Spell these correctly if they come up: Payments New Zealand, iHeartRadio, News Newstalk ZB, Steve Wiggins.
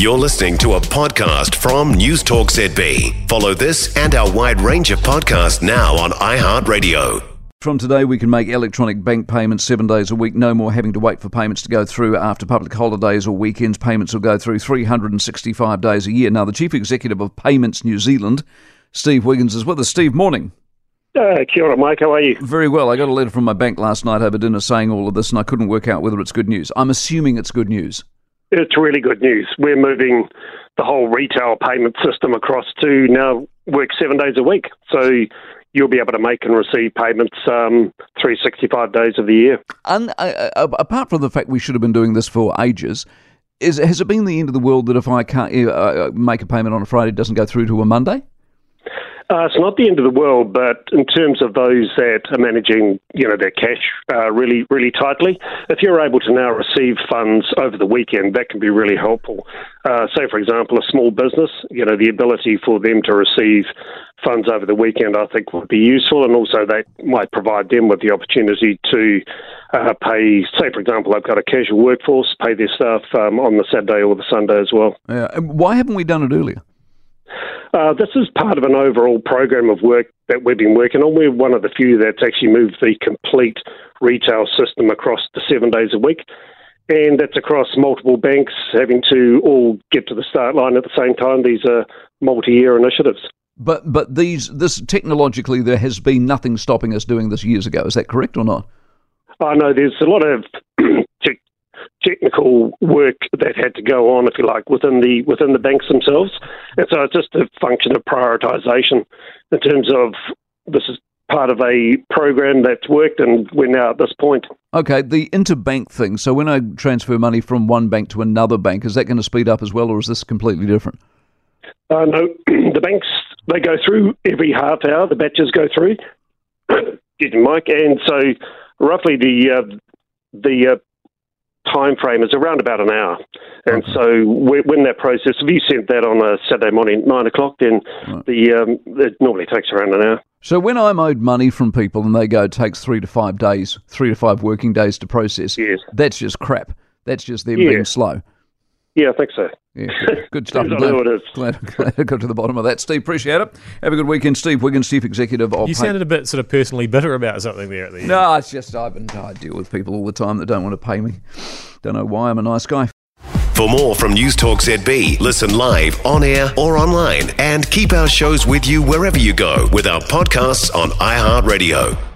You're listening to a podcast from Newstalk ZB. Follow this and our wide range of podcasts now on iHeartRadio. From today, we can make electronic bank payments 7 days a week. No more having to wait for payments to go through after public holidays or weekends. Payments will go through 365 days a year. Now, the Chief Executive of Payments New Zealand, Steve Wiggins, is with us. Steve, morning. Kia ora, Mike. How are you? Very well. I got a letter from my bank last night over dinner saying all of this, and I couldn't work out whether it's good news. I'm assuming it's good news. It's really good news. We're moving the whole retail payment system across to now work 7 days a week. So you'll be able to make and receive payments 365 days of the year. And apart from the fact we should have been doing this for ages, has it been the end of the world that if I can't make a payment on a Friday, it doesn't go through to a Monday? It's not the end of the world, but in terms of those that are managing, their cash really, really tightly, if you're able to now receive funds over the weekend, that can be really helpful. Say, for example, a small business, the ability for them to receive funds over the weekend, I think, would be useful, and also that might provide them with the opportunity to pay, say, for example, I've got a casual workforce, pay their staff on the Saturday or the Sunday as well. Yeah. And why haven't we done it earlier? This is part of an overall program of work that we've been working on. We're one of the few that's actually moved the complete retail system across to 7 days a week, and that's across multiple banks having to all get to the start line at the same time. These are multi-year initiatives. But this technologically, there has been nothing stopping us doing this years ago. Is that correct or not? I know there's a lot of technical work that had to go on, if you like, within the banks themselves. And so it's just a function of prioritisation in terms of this is part of a program that's worked and we're now at this point. Okay, the interbank thing. So when I transfer money from one bank to another bank, is that going to speed up as well, or is this completely different? No, the banks, they go through every half hour, the batches go through, Mike, and so roughly the time frame is around about an hour. And so when that process, if you sent that on a Saturday morning at 9 o'clock, then it normally takes around an hour. So when I'm owed money from people and they go, it takes 3 to 5 working days to process, yes. That's just crap. That's just them being slow. Yeah, I think so. Yeah, good stuff. Glad I got to the bottom of that. Steve, appreciate it. Have a good weekend. Steve Wiggins, Chief Executive of... You sounded a bit sort of personally bitter about something there at the end. No, it's just I deal with people all the time that don't want to pay me. Don't know why. I'm a nice guy. For more from Newstalk ZB, listen live, on air or online, and keep our shows with you wherever you go with our podcasts on iHeartRadio.